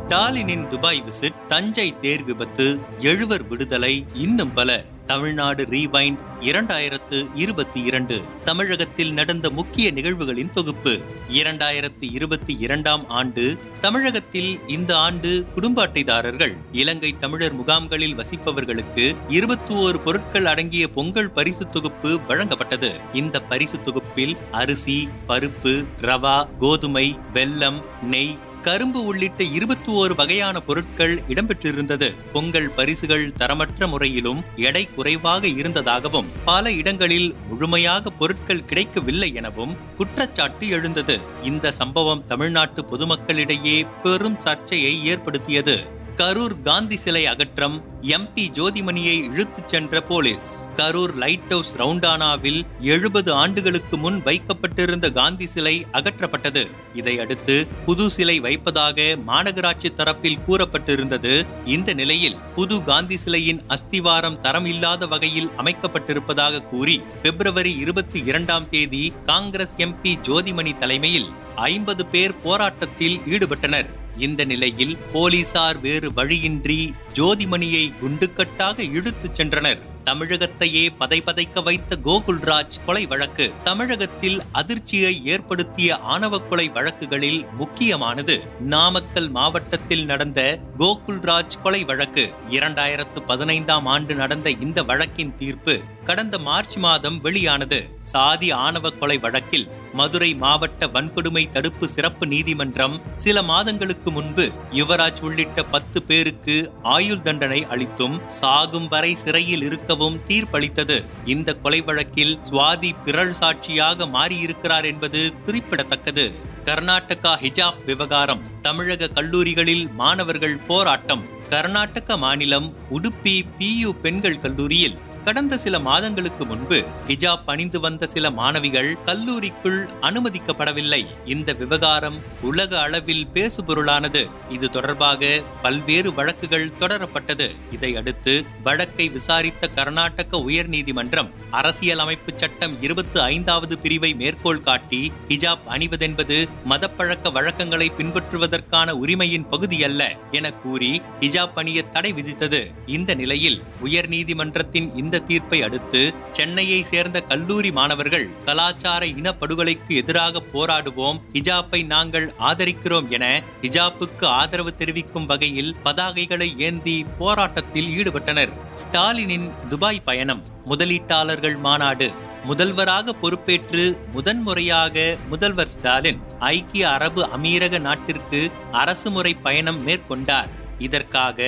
ஸ்டாலினின் Dubai visit, Thanjai தேர் விபத்து, எழுவர் விடுதலை, இன்னும் பல. தமிழ்நாடு ரீவைண்ட் 2022 தமிழகத்தில் நடந்த முக்கிய நிகழ்வுகளின் தொகுப்பு. 2022 தமிழகத்தில் இந்த ஆண்டு குடும்ப அட்டைதாரர்கள், இலங்கை தமிழர் முகாம்களில் வசிப்பவர்களுக்கு 21 பொருட்கள் அடங்கிய பொங்கல் பரிசு தொகுப்பு வழங்கப்பட்டது. இந்த பரிசு தொகுப்பில் அரிசி, பருப்பு, ரவா, கோதுமை, வெல்லம், நெய், கரும்பு உள்ளிட்ட 21 வகையான பொருட்கள் இடம்பெற்றிருந்தது. பொங்கல் பரிசுகள் தரமற்ற முறையிலும் எடை குறைவாக இருந்ததாகவும், பல இடங்களில் முழுமையாக பொருட்கள் கிடைக்கவில்லை எனவும் குற்றச்சாட்டு எழுந்தது. இந்த சம்பவம் தமிழ்நாட்டு பொதுமக்களிடையே பெரும் சர்ச்சையை ஏற்படுத்தியது. கரூர் காந்தி சிலை அகற்றம், எம்பி ஜோதிமணியை இழுத்துச் சென்ற போலீஸ். கரூர் லைட் ஹவுஸ் ரவுண்டானாவில் 70 ஆண்டுகளுக்கு முன் வைக்கப்பட்டிருந்த காந்தி சிலை அகற்றப்பட்டது. இதையடுத்து புது சிலை வைப்பதாக மாநகராட்சி தரப்பில் கூறப்பட்டிருந்தது. இந்த நிலையில் புது காந்தி சிலையின் அஸ்திவாரம் தரம் இல்லாத வகையில் அமைக்கப்பட்டிருப்பதாக கூறி February 22 காங்கிரஸ் எம்பி ஜோதிமணி தலைமையில் 50 பேர் போராட்டத்தில் ஈடுபட்டனர். இந்த நிலையில் போலீசார் வேறு வழியின்றி ஜோதிமணியை குண்டுக்கட்டாக இழுத்துச் சென்றனர். தமிழகத்தையே பதைபதைக்க வைத்த கோகுல்ராஜ் கொலை வழக்கு தமிழகத்தில் அதிர்ச்சியை ஏற்படுத்திய ஆணவ கொலை வழக்குகளில் முக்கியமானது. நாமக்கல் மாவட்டத்தில் நடந்த கோகுல்ராஜ் கொலை வழக்கு 2015 நடந்த இந்த வழக்கின் தீர்ப்பு கடந்த மார்ச் மாதம் வெளியானது. சாதி ஆணவ கொலை வழக்கில் மதுரை மாவட்ட வன்கொடுமை தடுப்பு சிறப்பு நீதிமன்றம் சில மாதங்களுக்கு முன்பு யுவராஜ் உள்ளிட்ட 10 பேருக்கு ஆயுள் தண்டனை அளித்தும் சாகும் வரை சிறையில் இருக்கவும் தீர்ப்பளித்தது. இந்த கொலை வழக்கில் சுவாதி பிறல் சாட்சியாக மாறியிருக்கிறார் என்பது குறிப்பிடத்தக்கது. கர்நாடகா ஹிஜாப் விவகாரம், தமிழக கல்லூரிகளில் மாணவர்கள் போராட்டம். கர்நாடக மாநிலம் உடுப்பி PU பெண்கள் கல்லூரியில் கடந்த சில மாதங்களுக்கு முன்பு ஹிஜாப் அணிந்து வந்த சில மாணவிகள் கல்லூரிக்குள் அனுமதிக்கப்படவில்லை. இந்த விவகாரம் உலக அளவில் பேசுபொருளானது. இது தொடர்பாக பல்வேறு வழக்குகள் தொடரப்பட்டது. இதையடுத்து வழக்கை விசாரித்த கர்நாடக உயர்நீதிமன்றம் அரசியலமைப்பு சட்டம் 25வது பிரிவை மேற்கோள் காட்டி ஹிஜாப் அணிவதென்பது மதப்பழக்க வழக்கங்களை பின்பற்றுவதற்கான உரிமையின் பகுதியல்ல என கூறி ஹிஜாப் அணிய தடை விதித்தது. இந்த நிலையில் உயர்நீதிமன்றத்தின் இந்த தீர்ப்பை அடுத்து சென்னையை சேர்ந்த கல்லூரி மாணவர்கள் கலாச்சார இனப்படுகொலைக்கு எதிராக போராடுவோம், ஹிஜாப்பை நாங்கள் ஆதரிக்கிறோம் என ஹிஜாப்புக்கு ஆதரவு தெரிவிக்கும் வகையில் பதாகைகளை ஏந்தி போராட்டத்தில் ஈடுபட்டனர். ஸ்டாலினின் துபாய் பயணம், முதலீட்டாளர்கள் மாநாடு. முதல்வராக பொறுப்பேற்று முதன்முறையாக முதல்வர் ஸ்டாலின் ஐக்கிய அரபு அமீரக நாட்டிற்கு அரசுமுறை பயணம் மேற்கொண்டார். இதற்காக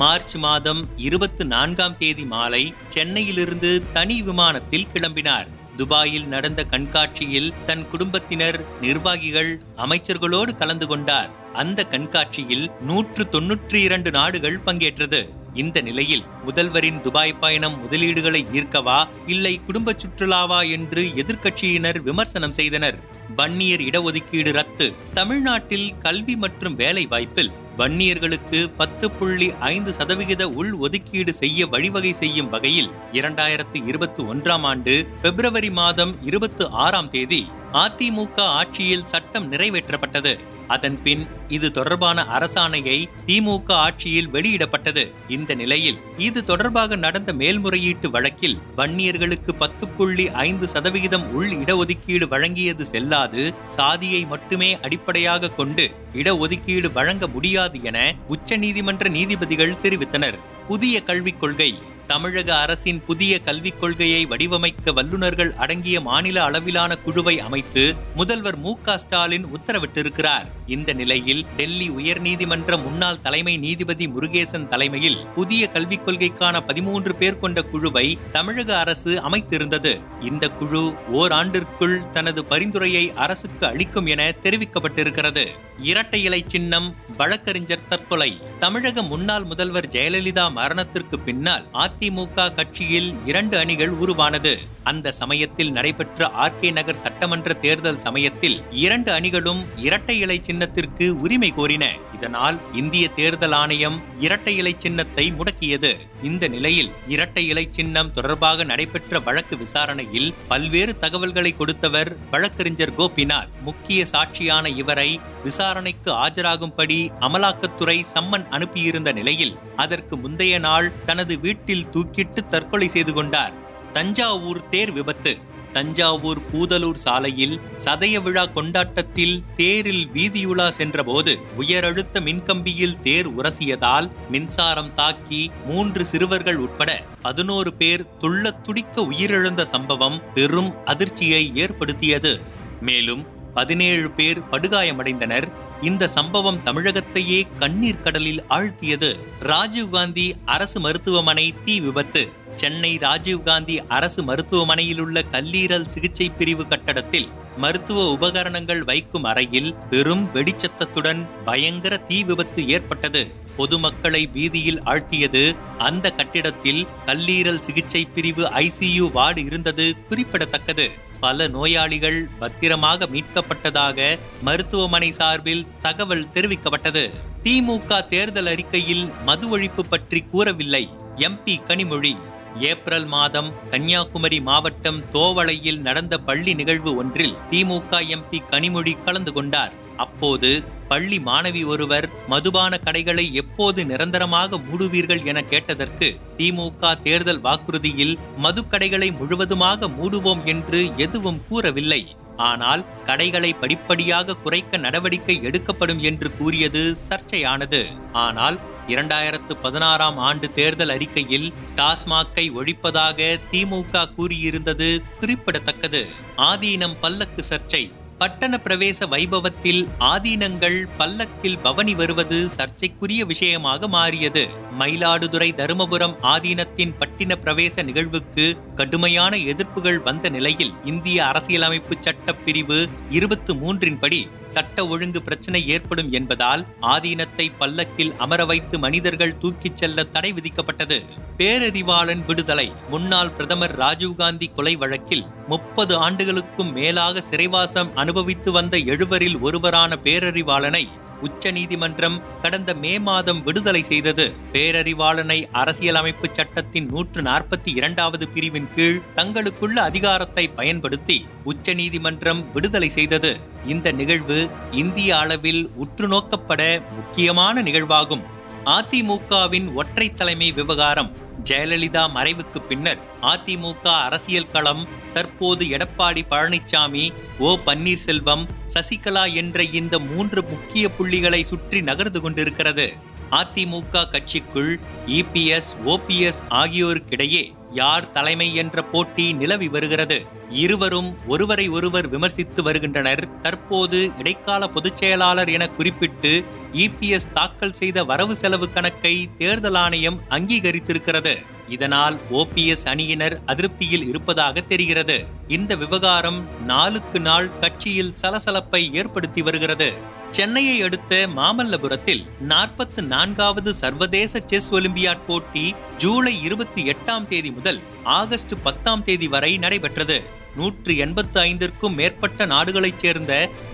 மார்ச் 24 மாலை சென்னையிலிருந்து தனி விமானத்தில் கிளம்பினார். துபாயில் நடந்த கண்காட்சியில் தன் குடும்பத்தினர், நிர்வாகிகள், அமைச்சர்களோடு கலந்து கொண்டார். அந்த கண்காட்சியில் 192 நாடுகள் பங்கேற்றது. இந்த நிலையில் முதல்வரின் துபாய் பயணம் முதலீடுகளை ஈர்க்கவா இல்லை குடும்ப சுற்றுலாவா என்று எதிர்க்கட்சியினர் விமர்சனம் செய்தனர். வன்னியர் இடஒதுக்கீடு ரத்து, தமிழ்நாட்டில் கல்வி மற்றும் வேலை வாய்ப்பில் வன்னியர்களுக்கு 10.5% உள் ஒதுக்கீடு செய்ய வழிவகை செய்யும் வகையில் 2021 February 26 அதிமுக ஆட்சியில் சட்டம் நிறைவேற்றப்பட்டது. அதன் பின் இது தொடர்பான அரசாணையை திமுக ஆட்சியில் வெளியிடப்பட்டது. இந்த நிலையில் இது தொடர்பாக நடந்த மேல்முறையீட்டு வழக்கில் வன்னியர்களுக்கு 10.5% உள் இடஒதுக்கீடு வழங்கியது செல்லாது, சாதியை மட்டுமே அடிப்படையாக கொண்டு இடஒதுக்கீடு வழங்க முடியாது என உச்சநீதிமன்ற நீதிபதிகள் தெரிவித்தனர். புதிய கல்விக் கொள்கை, தமிழக அரசின் புதிய கல்விக் கொள்கையை வடிவமைக்க வல்லுநர்கள் அடங்கிய மாநில அளவிலான குழுவை அமைத்து முதல்வர் MK ஸ்டாலின் உத்தரவிட்டிருக்கிறார். இந்த நிலையில் டெல்லி உயர்நீதிமன்ற முன்னாள் தலைமை நீதிபதி முருகேசன் தலைமையில் புதிய கல்விக் கொள்கைக்கான 13 பேர் கொண்ட குழுவை தமிழக அரசு அமைத்திருந்தது. இந்த குழு ஓராண்டிற்குள் தனது பரிந்துரையை அரசுக்கு அளிக்கும் என தெரிவிக்கப்பட்டிருக்கிறது. இரட்டை இலை சின்னம், வழக்கறிஞர் தற்கொலை. தமிழக முன்னாள் முதல்வர் ஜெயலலிதா மரணத்திற்கு பின்னால் அதிமுக கட்சியில் 2 அணிகள் உருவானது. அந்த சமயத்தில் நடைபெற்ற ஆர்கே நகர் சட்டமன்ற தேர்தல் சமயத்தில் இரண்டு அணிகளும் இரட்டை இலை சின்னத்திற்கு உரிமை கோரின. இதனால் இந்திய தேர்தல் ஆணையம் இரட்டை இலை சின்னத்தை முடக்கியது. இந்த நிலையில் இரட்டை இலை சின்னம் தொடர்பாக நடைபெற்ற வழக்கு விசாரணையில் பல்வேறு தகவல்களை கொடுத்தவர் வழக்கறிஞர் கோபிநாத். முக்கிய சாட்சியான இவரை விசாரணைக்கு ஆஜராகும்படி அமலாக்கத்துறை சம்மன் அனுப்பியிருந்த நிலையில் அதற்கு முந்தைய நாள் தனது வீட்டில் தூக்கிட்டு தற்கொலை செய்து கொண்டார். தஞ்சாவூர் தேர் விபத்து. தஞ்சாவூர் பூதலூர் சாலையில் சதய விழா கொண்டாட்டத்தில் தேரில் வீதியுலா சென்றபோது உயரழுத்த மின்கம்பியில் தேர் உரசியதால் மின்சாரம் தாக்கி 3 சிறுவர்கள் உட்பட 11 பேர் துள்ள துடிக்க உயிரிழந்த சம்பவம் பெரும் அதிர்ச்சியை ஏற்படுத்தியது. மேலும் 17 பேர் படுகாயமடைந்தனர். இந்த சம்பவம் தமிழகத்தையே கண்ணீர் கடலில் ஆழ்த்தியது. ராஜீவ்காந்தி அரசு மருத்துவமனை தீ விபத்து. சென்னை ராஜீவ்காந்தி அரசு மருத்துவமனையில் உள்ள கல்லீரல் சிகிச்சை பிரிவு கட்டடத்தில் மருத்துவ உபகரணங்கள் வைக்கும் அறையில் பெரும் வெடிச்சத்தத்துடன் பயங்கர தீ விபத்து ஏற்பட்டது. பொதுமக்களை வீதியில் ஆழ்த்தியது. அந்த கட்டிடத்தில் கல்லீரல் சிகிச்சை பிரிவு ICU வார்டு இருந்தது குறிப்பிடத்தக்கது. பல நோயாளிகள் பத்திரமாக மீட்கப்பட்டதாக மருத்துவமனை சார்பில் தகவல் தெரிவிக்கப்பட்டது. திமுக தேர்தல் அறிக்கையில் மது ஒழிப்பு பற்றி கூறவில்லை MP கனிமொழி. ஏப்ரல் மாதம் கன்னியாகுமரி மாவட்டம் தோவளையில் நடந்த பள்ளி நிகழ்வு ஒன்றில் திமுக MP கனிமொழி கலந்து கொண்டார். அப்போது பள்ளி மாணவி ஒருவர் மதுபான கடைகளை எப்போது நிரந்தரமாக மூடுவீர்கள் என கேட்டதற்கு திமுக தேர்தல் வாக்குறுதியில் மதுக்கடைகளை முழுவதுமாக மூடுவோம் என்று எதுவும் கூறவில்லை, ஆனால் கடைகளை படிப்படியாக குறைக்க நடவடிக்கை எடுக்கப்படும் என்று கூறியது சர்ச்சையானது. ஆனால் 2016ஆம் ஆண்டு தேர்தல் அறிக்கையில் டாஸ்மாக்கை ஒழிப்பதாக திமுக கூறியிருந்தது குறிப்பிடத்தக்கது. ஆதீனம் பல்லக்கு சர்ச்சை. பட்டண பிரவேச வைபவத்தில் ஆதீனங்கள் பல்லக்கில் பவனி வருவது சர்ச்சைக்குரிய விஷயமாக மாறியது. மயிலாடுதுறை தருமபுரம் ஆதீனத்தின் பட்டின பிரவேச நிகழ்வுக்கு கடுமையான எதிர்ப்புகள் வந்த நிலையில் இந்திய அரசியலமைப்பு சட்ட பிரிவு 23 படி சட்ட ஒழுங்கு பிரச்சனை ஏற்படும் என்பதால் ஆதீனத்தை பல்லக்கில் அமர வைத்து மனிதர்கள் தூக்கிச் செல்ல தடை விதிக்கப்பட்டது. பேரறிவாளன் விடுதலை. முன்னாள் பிரதமர் ராஜீவ்காந்தி கொலை வழக்கில் 30 ஆண்டுகளுக்கும் மேலாக சிறைவாசம் அனுபவித்து வந்த 7வரில் ஒருவரான பேரறிவாளனை உச்ச நீதிமன்றம் கடந்த மே மாதம் விடுதலை செய்தது. பேரறிவாளனை அரசியலமைப்பு சட்டத்தின் 142வது பிரிவின் கீழ் தங்களுக்குள்ள அதிகாரத்தை பயன்படுத்தி உச்ச நீதிமன்றம் விடுதலை செய்தது. இந்த நிகழ்வு இந்திய அளவில் உற்று நோக்கப்பட முக்கியமான நிகழ்வாகும். அதிமுகவின் ஒற்றை தலைமை விவகாரம். ஜெயலலிதா மறைவுக்கு பின்னர் அதிமுக அரசியல் களம் தற்போது எடப்பாடி பழனிசாமி, பன்னீர்செல்வம், சசிகலா என்ற இந்த 3 முக்கிய புள்ளிகளை சுற்றி நகர்ந்து கொண்டிருக்கிறது. அதிமுக கட்சிக்குள் EPS, OPS ஆகியோருக்கிடையே யார் தலைமை என்ற போட்டி நிலவி வருகிறது. இருவரும் ஒருவரை ஒருவர் விமர்சித்து வருகின்றனர். தற்போது இடைக்கால பொதுச் செயலாளர் என குறிப்பிட்டு EPS தாக்கல் செய்த வரவு செலவு கணக்கை தேர்தல் ஆணையம் அங்கீகரித்திருக்கிறது. இதனால் OPS அணியினர் அதிருப்தியில் இருப்பதாக தெரிகிறது. இந்த விவகாரம் நாளுக்கு நாள் கட்சியில் சலசலப்பை ஏற்படுத்தி வருகிறது. சென்னையை அடுத்த மாமல்லபுரத்தில் 44வது சர்வதேச செஸ் ஒலிம்பியாட் போட்டி ஜூலை 28ஆம் தேதி முதல் ஆகஸ்ட் 10ஆம் தேதி வரை நடைபெற்றது. 185க்கும் மேற்பட்ட நாடுகளைச் சேர்ந்த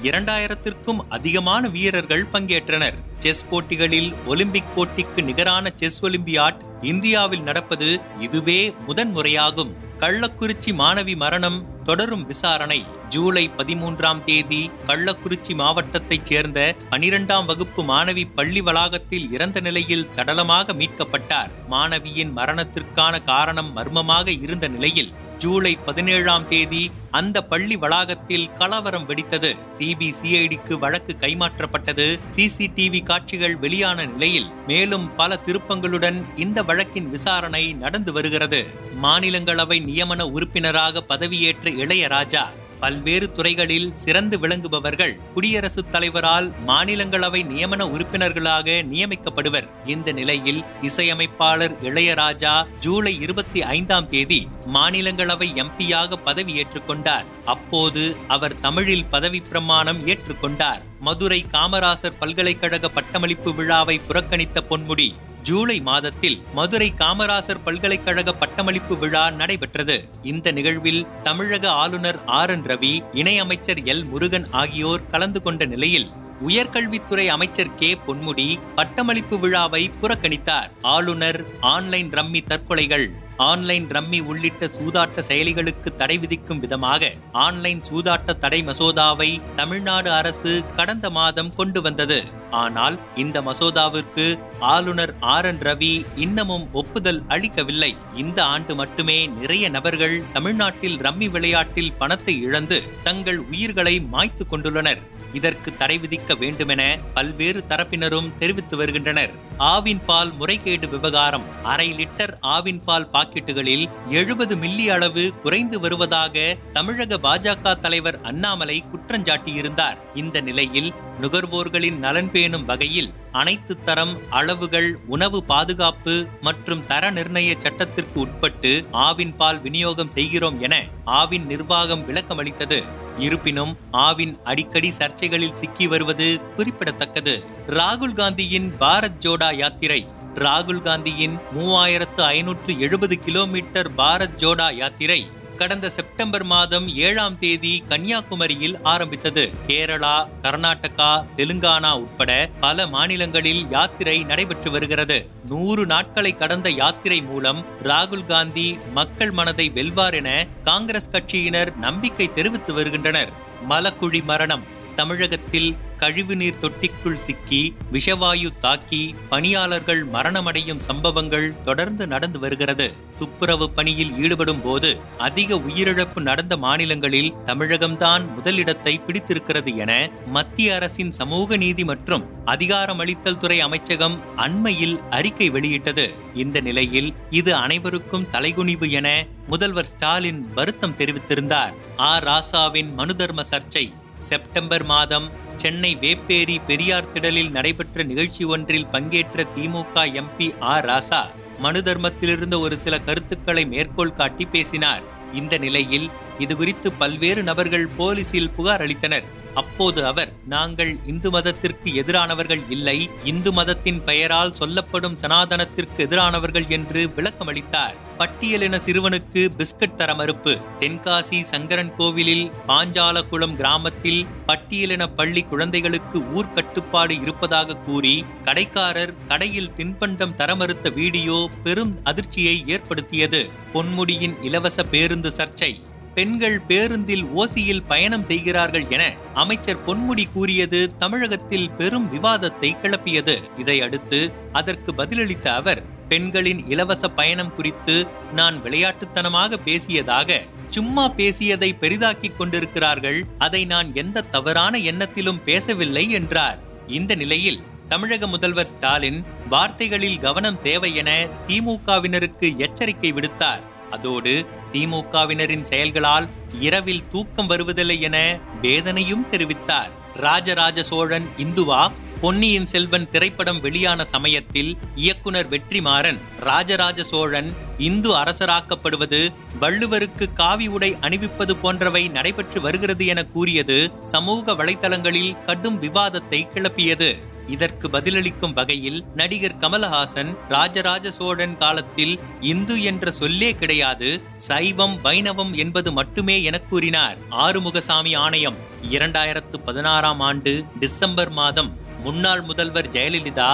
2000க்கும் அதிகமான வீரர்கள் பங்கேற்றனர். செஸ் போட்டிகளில் ஒலிம்பிக் போட்டிக்கு நிகரான செஸ் ஒலிம்பியாட் இந்தியாவில் நடப்பது இதுவே முதன்முறையாகும். கள்ளக்குறிச்சி மாணவி மரணம் தொடரும் விசாரணை. ஜூலை 13ஆம் தேதி கள்ளக்குறிச்சி மாவட்டத்தைச் சேர்ந்த 12ஆம் வகுப்பு மாணவி பள்ளி வளாகத்தில் இறந்த நிலையில் சடலமாக மீட்கப்பட்டார். மாணவியின் மரணத்திற்கான காரணம் மர்மமாக இருந்த நிலையில் ஜூலை 17ஆம் தேதி அந்த பள்ளி வளாகத்தில் கலவரம் வெடித்தது. CBCIDக்கு வழக்கு கைமாற்றப்பட்டது. CCTV காட்சிகள் வெளியான நிலையில் மேலும் பல திருப்பங்களுடன் இந்த வழக்கின் விசாரணை நடந்து வருகிறது. மாநிலங்களவை நியமன உறுப்பினராக பதவியேற்ற இளையராஜா. பல்வேறு துறைகளில் சிறந்து விளங்குபவர்கள் குடியரசுத் தலைவரால் மாநிலங்களவை நியமன உறுப்பினர்களாக நியமிக்கப்படுவர். இந்த நிலையில் இசையமைப்பாளர் இளையராஜா ஜூலை 25ஆம் தேதி மாநிலங்களவை MP யாக பதவியேற்றுக் கொண்டார். அப்போது அவர் தமிழில் பதவி பிரமாணம் ஏற்றுக்கொண்டார். மதுரை காமராசர் பல்கலைக்கழக பட்டமளிப்பு விழாவை புறக்கணித்த பொன்முடி. ஜூலை மாதத்தில் மதுரை காமராசர் பல்கலைக்கழக பட்டமளிப்பு விழா நடைபெற்றது. இந்த நிகழ்வில் தமிழக ஆளுநர் ஆர் என் ரவி, இணையமைச்சர் எல் முருகன் ஆகியோர் கலந்து கொண்ட நிலையில் உயர்கல்வித்துறை அமைச்சர் கே பொன்முடி பட்டமளிப்பு விழாவை புறக்கணித்தார். ஆளுநர் ஆன்லைன் ரம்மி தற்கொலைகள், ஆன்லைன் ரம்மி உள்ளிட்ட சூதாட்ட செயலிகளுக்கு தடை விதிக்கும் விதமாக ஆன்லைன் சூதாட்ட தடை மசோதாவை தமிழ்நாடு அரசு கடந்த மாதம் கொண்டு வந்தது. ஆனால் இந்த மசோதாவிற்கு ஆளுநர் ஆர் என் ரவி இன்னமும் ஒப்புதல் அளிக்கவில்லை. இந்த ஆண்டு மட்டுமே நிறைய நபர்கள் தமிழ்நாட்டில் ரம்மி விளையாட்டில் பணத்தை இழந்து தங்கள் உயிர்களை மாய்த்து கொண்டுள்ளனர். இதற்கு தடை விதிக்க வேண்டுமென பல்வேறு தரப்பினரும் தெரிவித்து வருகின்றனர். ஆவின் பால் முறைகேடு விவகாரம்: அரை லிட்டர் ஆவின் பால் பாக்கெட்டுகளில் 70 மில்லி அளவு குறைந்து வருவதாக தமிழக பாஜக தலைவர் அண்ணாமலை குற்றஞ்சாட்டியிருந்தார். இந்த நிலையில் நுகர்வோர்களின் நலன் பேணும் வகையில் அனைத்து தரம், அளவுகள், உணவு பாதுகாப்பு மற்றும் தர நிர்ணய சட்டத்திற்கு உட்பட்டு ஆவின் பால் விநியோகம் செய்கிறோம் என ஆவின் நிர்வாகம் விளக்கமளித்தது. இருப்பினும் ஆவின் அடிக்கடி சர்ச்சைகளில் சிக்கி வருவது குறிப்பிடத்தக்கது. ராகுல் காந்தியின் பாரத் ஜோடோ யாத்திரை: ராகுல் காந்தியின் 3570 கிலோமீட்டர் பாரத் ஜோடோ யாத்திரை கடந்த செப்டம்பர் மாதம் 7ஆம் தேதி கன்னியாகுமரியில் ஆரம்பித்தது. கேரளா, கர்நாடகா, தெலுங்கானா உட்பட பல மாநிலங்களில் யாத்திரை நடைபெற்று வருகிறது. 100 நாட்களை கடந்த யாத்திரை மூலம் ராகுல் காந்தி மக்கள் மனதை வெல்வார் என காங்கிரஸ் கட்சியினர் நம்பிக்கை தெரிவித்து வருகின்றனர். மலக்குழி மரணம்: தமிழகத்தில் கழிவுநீர் தொட்டிக்குள் சிக்கி விஷவாயு தாக்கி பணியாளர்கள் மரணமடையும் சம்பவங்கள் தொடர்ந்து நடந்து வருகிறது. துப்புரவு பணியில் ஈடுபடும் போது அதிக உயிரிழப்பு நடந்த மாநிலங்களில் தமிழகம்தான் முதலிடத்தை பிடித்திருக்கிறது என மத்திய அரசின் சமூக நீதி மற்றும் அதிகாரமளித்தல் துறை அமைச்சகம் அண்மையில் அறிக்கை வெளியிட்டது. இந்த நிலையில் இது அனைவருக்கும் தலைகுனிவு என முதல்வர் ஸ்டாலின் வருத்தம் தெரிவித்திருந்தார். ஆ. ராசாவின் மனுதர்ம சர்ச்சை: செப்டம்பர் மாதம் சென்னை வேப்பேரி பெரியார் திடலில் நடைபெற்ற நிகழ்ச்சி ஒன்றில் பங்கேற்ற திமுக எம்பி ஆ. ராசா மனு தர்மத்திலிருந்த ஒரு சில கருத்துக்களை மேற்கோள் காட்டி பேசினார். இந்த நிலையில் இதுகுறித்து பல்வேறு நபர்கள் போலீசில் புகார் அளித்தனர். அப்போது அவர், நாங்கள் இந்து மதத்திற்கு எதிரானவர்கள் இல்லை, இந்து மதத்தின் பெயரால் சொல்லப்படும் சனாதனத்திற்கு எதிரானவர்கள் என்று விளக்கம் அளித்தார். பட்டியலின சிறுவனுக்கு பிஸ்கட் தர மறுப்பு: தென்காசி சங்கரன் கோவிலில் பாஞ்சாலகுளம் கிராமத்தில் பட்டியலின பள்ளி குழந்தைகளுக்கு ஊர்க்கட்டுப்பாடு இருப்பதாக கூறி கடைக்காரர் கடையில் தின்பண்டம் தர மறுத்த வீடியோ பெரும் அதிர்ச்சியை ஏற்படுத்தியது. பொன்முடியின் இலவச பேருந்து சர்ச்சை: பெண்கள் பேருந்தில் ஓசியில் பயணம் செய்கிறார்கள் என அமைச்சர் பொன்முடி கூறியது தமிழகத்தில் பெரும் விவாதத்தை கிளப்பியது. இதையடுத்து அதற்கு பதிலளித்த அவர், பெண்களின் இலவச பயணம் குறித்து நான் விளையாட்டுத்தனமாக பேசியதாக, சும்மா பேசியதை பெரிதாக்கிக் கொண்டிருக்கிறார்கள், அதை நான் எந்த தவறான எண்ணத்திலும் பேசவில்லை என்றார். இந்த நிலையில் தமிழக முதல்வர் ஸ்டாலின் வார்த்தைகளில் கவனம் தேவை என திமுகவினருக்கு எச்சரிக்கை விடுத்தார். அதோடு திமுகவினரின் செயல்களால் இரவில் தூக்கம் வருவதில்லை என வேதனையும் தெரிவித்தார். ராஜராஜ சோழன் இந்துவா? பொன்னியின் செல்வன் திரைப்படம் வெளியான சமயத்தில் இயக்குனர் வெற்றிமாறன் ராஜராஜ சோழன் இந்து அரசராக்கப்படுவது, வள்ளுவருக்கு காவி உடை அணிவிப்பது போன்றவை நடைபெற்று வருகிறது என கூறியது சமூக வலைதளங்களில் கடும் விவாதத்தை கிளப்பியது. இதற்கு பதிலளிக்கும் வகையில் நடிகர் கமலஹாசன், ராஜராஜ சோழன் காலத்தில் இந்து என்ற சொல்லே கிடையாது, சைவம் வைணவம் என்பது மட்டுமே என கூறினார். ஆறுமுகசாமி ஆணையம்: 2016ஆம் ஆண்டு டிசம்பர் மாதம் முன்னாள் முதல்வர் ஜெயலலிதா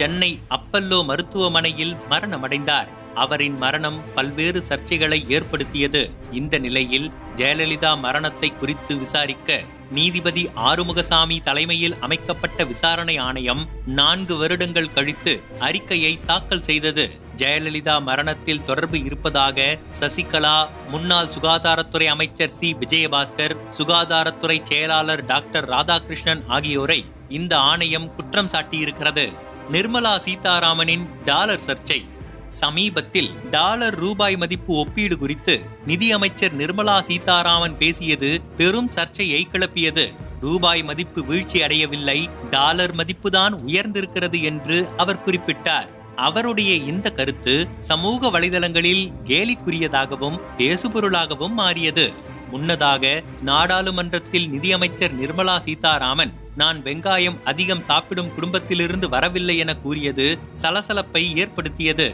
சென்னை அப்பல்லோ மருத்துவமனையில் மரணமடைந்தார். அவரின் மரணம் பல்வேறு சர்ச்சைகளை ஏற்படுத்தியது. இந்த நிலையில் ஜெயலலிதா மரணத்தை குறித்து விசாரிக்க நீதிபதி ஆறுமுகசாமி தலைமையில் அமைக்கப்பட்ட விசாரணை ஆணையம் 4 வருடங்கள் கழித்து அறிக்கையை தாக்கல் செய்தது. ஜெயலலிதா மரணத்தில் தொடர்பு இருப்பதாக சசிகலா, முன்னாள் சுகாதாரத்துறை அமைச்சர் சி. விஜயபாஸ்கர், சுகாதாரத்துறை செயலாளர் டாக்டர் ராதாகிருஷ்ணன் ஆகியோரை இந்த ஆணையம் குற்றம் சாட்டியிருக்கிறது. நிர்மலா சீதாராமனின் டாலர் சர்ச்சை: சமீபத்தில் டாலர் ரூபாய் மதிப்பு ஒப்பீடு குறித்து நிதியமைச்சர் நிர்மலா சீதாராமன் பேசியது பெரும் சர்ச்சையை கிளப்பியது. ரூபாய் மதிப்பு வீழ்ச்சி அடையவில்லை, டாலர் மதிப்புதான் உயர்ந்திருக்கிறது என்று அவர் குறிப்பிட்டார். அவருடைய இந்த கருத்து சமூக வலைதளங்களில் கேலிக்குரியதாகவும் பேசுபொருளாகவும் மாறியது. முன்னதாக நாடாளுமன்றத்தில் நிதியமைச்சர் நிர்மலா சீதாராமன் நான் வெங்காயம் அதிகம் சாப்பிடும் குடும்பத்திலிருந்து வரவில்லை என கூறியது சலசலப்பை ஏற்படுத்தியது.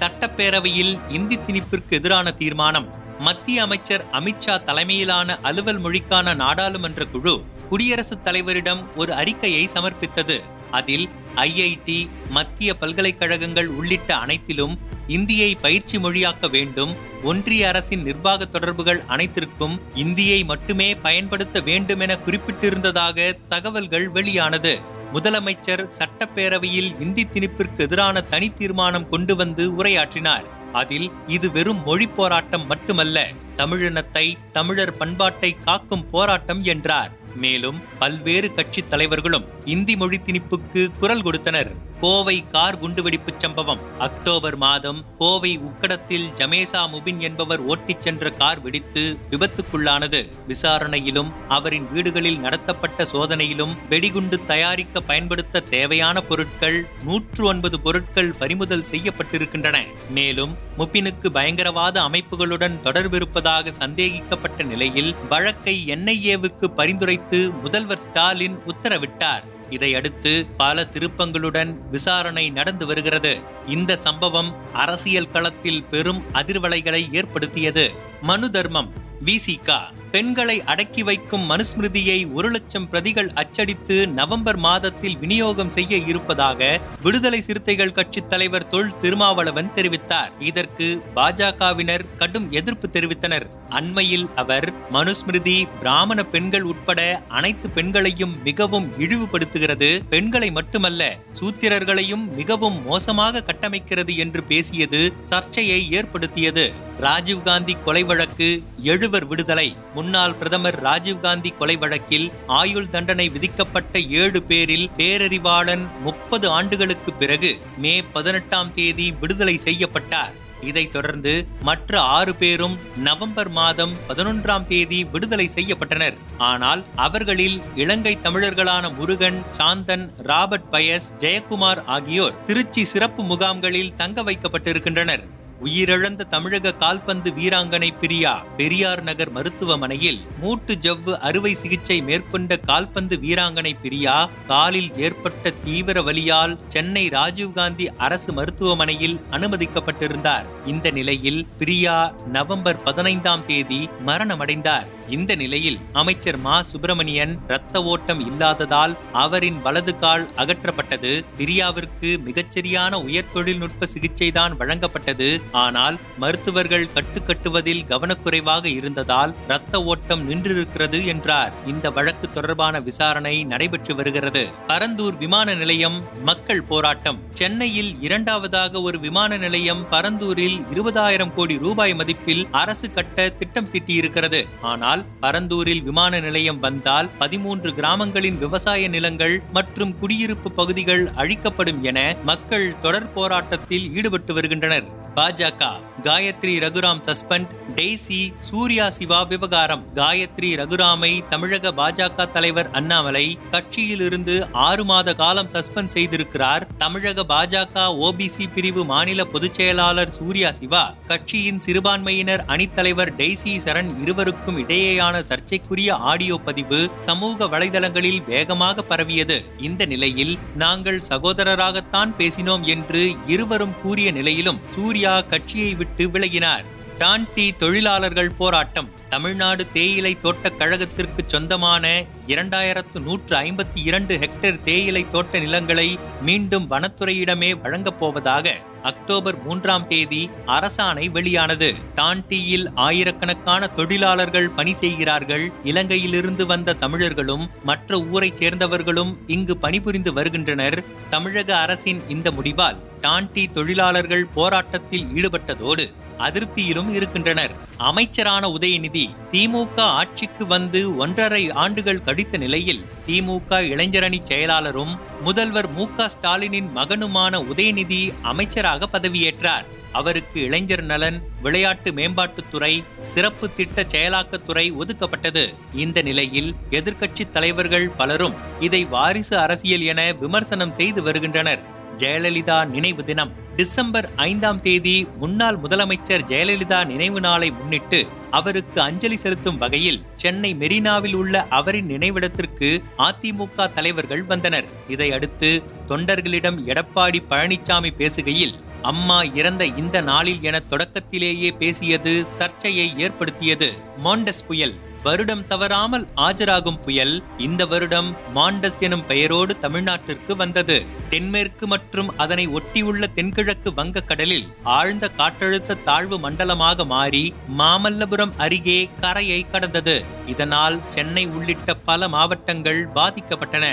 சட்டப்பேரவையில் இந்தி திணிப்பிற்கு எதிரான தீர்மானம். மத்திய அமைச்சர் அமித்ஷா தலைமையிலான அலுவல் மொழிக்கான நாடாளுமன்ற குழு குடியரசுத் தலைவரிடம் ஒரு அறிக்கையை சமர்ப்பித்தது. அதில் ஐஐடி, மத்திய பல்கலைக்கழகங்கள் உள்ளிட்ட அனைத்திலும் இந்தியை பயிற்சி மொழியாக்க வேண்டும், ஒன்றிய அரசின் நிர்வாக தொடர்புகள் அனைத்திற்கும் இந்தியை மட்டுமே பயன்படுத்த வேண்டும் என குறிப்பிட்டிருந்ததாக தகவல்கள் வெளியானது. முதலமைச்சர் சட்டப்பேரவையில் இந்தி திணிப்பிற்கு எதிரான தனி தீர்மானம் கொண்டு வந்து உரையாற்றினார். அதில் இது வெறும் மொழி போராட்டம் மட்டுமல்ல, தமிழினத்தை, தமிழர் பண்பாட்டை காக்கும் போராட்டம் என்றார். மேலும் பல்வேறு கட்சி தலைவர்களும் இந்தி மொழி திணிப்புக்கு குரல் கொடுத்தனர். கோவை கார் குண்டுவெடிப்பு சம்பவம். அக்டோபர் மாதம் கோவை உக்கடத்தில் ஜமேசா முபின் என்பவர் ஓட்டிச் சென்ற கார் வெடித்து விபத்துக்குள்ளானது. விசாரணையிலும் அவரின் வீடுகளில் நடத்தப்பட்ட சோதனையிலும் வெடிகுண்டு தயாரிக்க பயன்படுத்த தேவையான பொருட்கள் 109 பொருட்கள் பறிமுதல் செய்யப்பட்டிருக்கின்றன. மேலும் முபினுக்கு பயங்கரவாத அமைப்புகளுடன் தொடர்பிருப்பதாக சந்தேகிக்கப்பட்ட நிலையில் வழக்கை NIAவுக்கு பரிந்துரைத்து முதல்வர் ஸ்டாலின் உத்தரவிட்டார். இதையடுத்து பல திருப்பங்களுடன் விசாரணை நடந்து வருகிறது. இந்த சம்பவம் அரசியல் களத்தில் பெரும் அதிர்வலைகளை ஏற்படுத்தியது. மனு தர்மம். விசிகா பெண்களை அடக்கி வைக்கும் மனுஸ்மிருதியை 1,00,000 பிரதிகள் அச்சடித்து நவம்பர் மாதத்தில் விநியோகம் செய்ய இருப்பதாக விடுதலை சிறுத்தைகள் கட்சி தலைவர் தொல் திருமாவளவன் தெரிவித்தார். இதற்கு பாஜகவினர் கடும் எதிர்ப்பு தெரிவித்தனர். அண்மையில் அவர் மனுஸ்மிருதி பிராமண பெண்கள் உட்பட அனைத்து பெண்களையும் மிகவும் இழிவுபடுத்துகிறது, பெண்களை மட்டுமல்ல சூத்திரர்களையும் மிகவும் மோசமாக கட்டமைக்கிறது என்று பேசியது சர்ச்சையை ஏற்படுத்தியது. ராஜீவ்காந்தி கொலை வழக்கு. எழுவர் விடுதலை. முன்னாள் பிரதமர் ராஜீவ்காந்தி கொலை வழக்கில் ஆயுள் தண்டனை விதிக்கப்பட்ட 7 பேரில் பேரறிவாளன் 30 ஆண்டுகளுக்கு பிறகு மே 18ஆம் தேதி விடுதலை செய்யப்பட்டார். இதைத் தொடர்ந்து மற்ற 6 பேரும் நவம்பர் மாதம் 11ஆம் தேதி விடுதலை செய்யப்பட்டனர். ஆனால் அவர்களில் இலங்கை தமிழர்களான முருகன், சாந்தன், ராபர்ட் பயஸ், ஜெயக்குமார் ஆகியோர் திருச்சி சிறப்பு முகாம்களில் தங்க வைக்கப்பட்டிருக்கின்றனர். உயிரிழந்த தமிழக கால்பந்து வீராங்கனை பிரியா பெரியார் நகர் மருத்துவமனையில் மூட்டு ஜவ்வு அறுவை சிகிச்சை மேற்கொண்ட கால்பந்து வீராங்கனை பிரியா காலில் ஏற்பட்ட தீவிர வலியால் சென்னை ராஜீவ்காந்தி அரசு மருத்துவமனையில் அனுமதிக்கப்பட்டிருந்தார். இந்த நிலையில் பிரியா நவம்பர் 15ஆம் தேதி மரணமடைந்தார். இந்த நிலையில் அமைச்சர் மா சுப்பிரமணியன் இரத்த ஓட்டம் இல்லாததால் அவரின் வலது கால் அகற்றப்பட்டது. பிரியாவிற்கு மிகச்சரியான உயர் தொழில்நுட்ப சிகிச்சைதான் வழங்கப்பட்டது. ஆனால் மருத்துவர்கள் கட்டுவதில் கவனக்குறைவாக இருந்ததால் இரத்த ஓட்டம் நின்றிருக்கிறது என்றார். இந்த வழக்கு தொடர்பான விசாரணை நடைபெற்று வருகிறது. பரந்தூர் விமான நிலையம். மக்கள் போராட்டம். சென்னையில் இரண்டாவதாக ஒரு விமான நிலையம் பரந்தூரில் 20,000 கோடி ரூபாய் மதிப்பில் அரசு கட்ட திட்டம் தீட்டியிருக்கிறது. ஆனால் பரந்தூரில் விமான நிலையம் வந்தால் 13 கிராமங்களின் விவசாய நிலங்கள் மற்றும் குடியிருப்பு பகுதிகள் அழிக்கப்படும் என மக்கள் தொடர் போராட்டத்தில் ஈடுபட்டு வருகின்றனர். பாஜக. காயத்ரி ரகுராம் சஸ்பெண்ட். டெய்சி சூர்யா சிவா விவகாரம். காயத்ரி ரகுராமை தமிழக பாஜக தலைவர் அண்ணாமலை கட்சியிலிருந்து 6 மாத காலம் சஸ்பெண்ட் செய்திருக்கிறார். தமிழக பாஜக OBC பிரிவு மாநில பொதுச் செயலாளர் சூர்யா சிவா, கட்சியின் சிறுபான்மையினர் அணித்தலைவர் டெய்சி சரண் இருவருக்கும் இடையேயான சர்ச்சைக்குரிய ஆடியோ பதிவு சமூக வலைதளங்களில் வேகமாக பரவியது. இந்த நிலையில் நாங்கள் சகோதரராகத்தான் பேசினோம் என்று இருவரும் கூறிய நிலையிலும் சூர்யா கட்சியை விட்டு விலகினார். டாண்டி தொழிலாளர்கள் போராட்டம். தமிழ்நாடு தேயிலை தோட்டக் கழகத்திற்கு சொந்தமான 2152 ஹெக்டேர் தேயிலை தோட்ட நிலங்களை மீண்டும் வனத்துறையிடமே வழங்கப் போவதாக அக்டோபர் 3ஆம் தேதி அரசாணை வெளியானது. டாண்டியில் ஆயிரக்கணக்கான தொழிலாளர்கள் பணி செய்கிறார்கள். இலங்கையிலிருந்து வந்த தமிழர்களும் மற்ற ஊரைச் சேர்ந்தவர்களும் இங்கு பணிபுரிந்து வருகின்றனர். தமிழக அரசின் இந்த முடிவால் டாண்டி தொழிலாளர்கள் போராட்டத்தில் ஈடுபட்டதோடு அதிருப்தியிலும் இருக்கின்றனர். அமைச்சரான உதயநிதி. திமுக ஆட்சிக்கு வந்து 1.5 ஆண்டுகள் கழித்த நிலையில் திமுக இளைஞரணி செயலாளரும் முதல்வர் MK ஸ்டாலினின் மகனுமான உதயநிதி அமைச்சராக பதவியேற்றார். அவருக்கு இளைஞர் நலன், விளையாட்டு மேம்பாட்டுத்துறை, சிறப்பு திட்ட செயலாக்கத்துறை ஒதுக்கப்பட்டது. இந்த நிலையில் எதிர்க்கட்சி தலைவர்கள் பலரும் இதை வாரிசு அரசியல் என விமர்சனம் செய்து வருகின்றனர். ஜெயலலிதா நினைவு தினம். டிசம்பர் 5ஆம் தேதி முன்னாள் முதலமைச்சர் ஜெயலலிதா நினைவு நாளை முன்னிட்டு அவருக்கு அஞ்சலி செலுத்தும் வகையில் சென்னை மெரினாவில் உள்ள அவரின் நினைவிடத்திற்கு அதிமுக தலைவர்கள் வந்தனர். இதையடுத்து தொண்டர்களிடம் எடப்பாடி பழனிசாமி பேசுகையில், அம்மா இறந்த இந்த நாளில் என தொடக்கத்திலேயே பேசியது சர்ச்சையை ஏற்படுத்தியது. மாண்டஸ் புயல் வருடம் தவறாமல் ஆஜராகும் புயல் இந்த வருடம் மாண்டஸ் எனும் பெயரோடு தமிழ்நாட்டிற்கு வந்தது. தென்மேற்கு மற்றும் அதனை ஒட்டியுள்ள தென்கிழக்கு வங்கக்கடலில் ஆழ்ந்த காற்றழுத்த தாழ்வு மண்டலமாக மாறி மாமல்லபுரம் அருகே கரையை கடந்தது. இதனால் சென்னை உள்ளிட்ட பல மாவட்டங்கள் பாதிக்கப்பட்டன.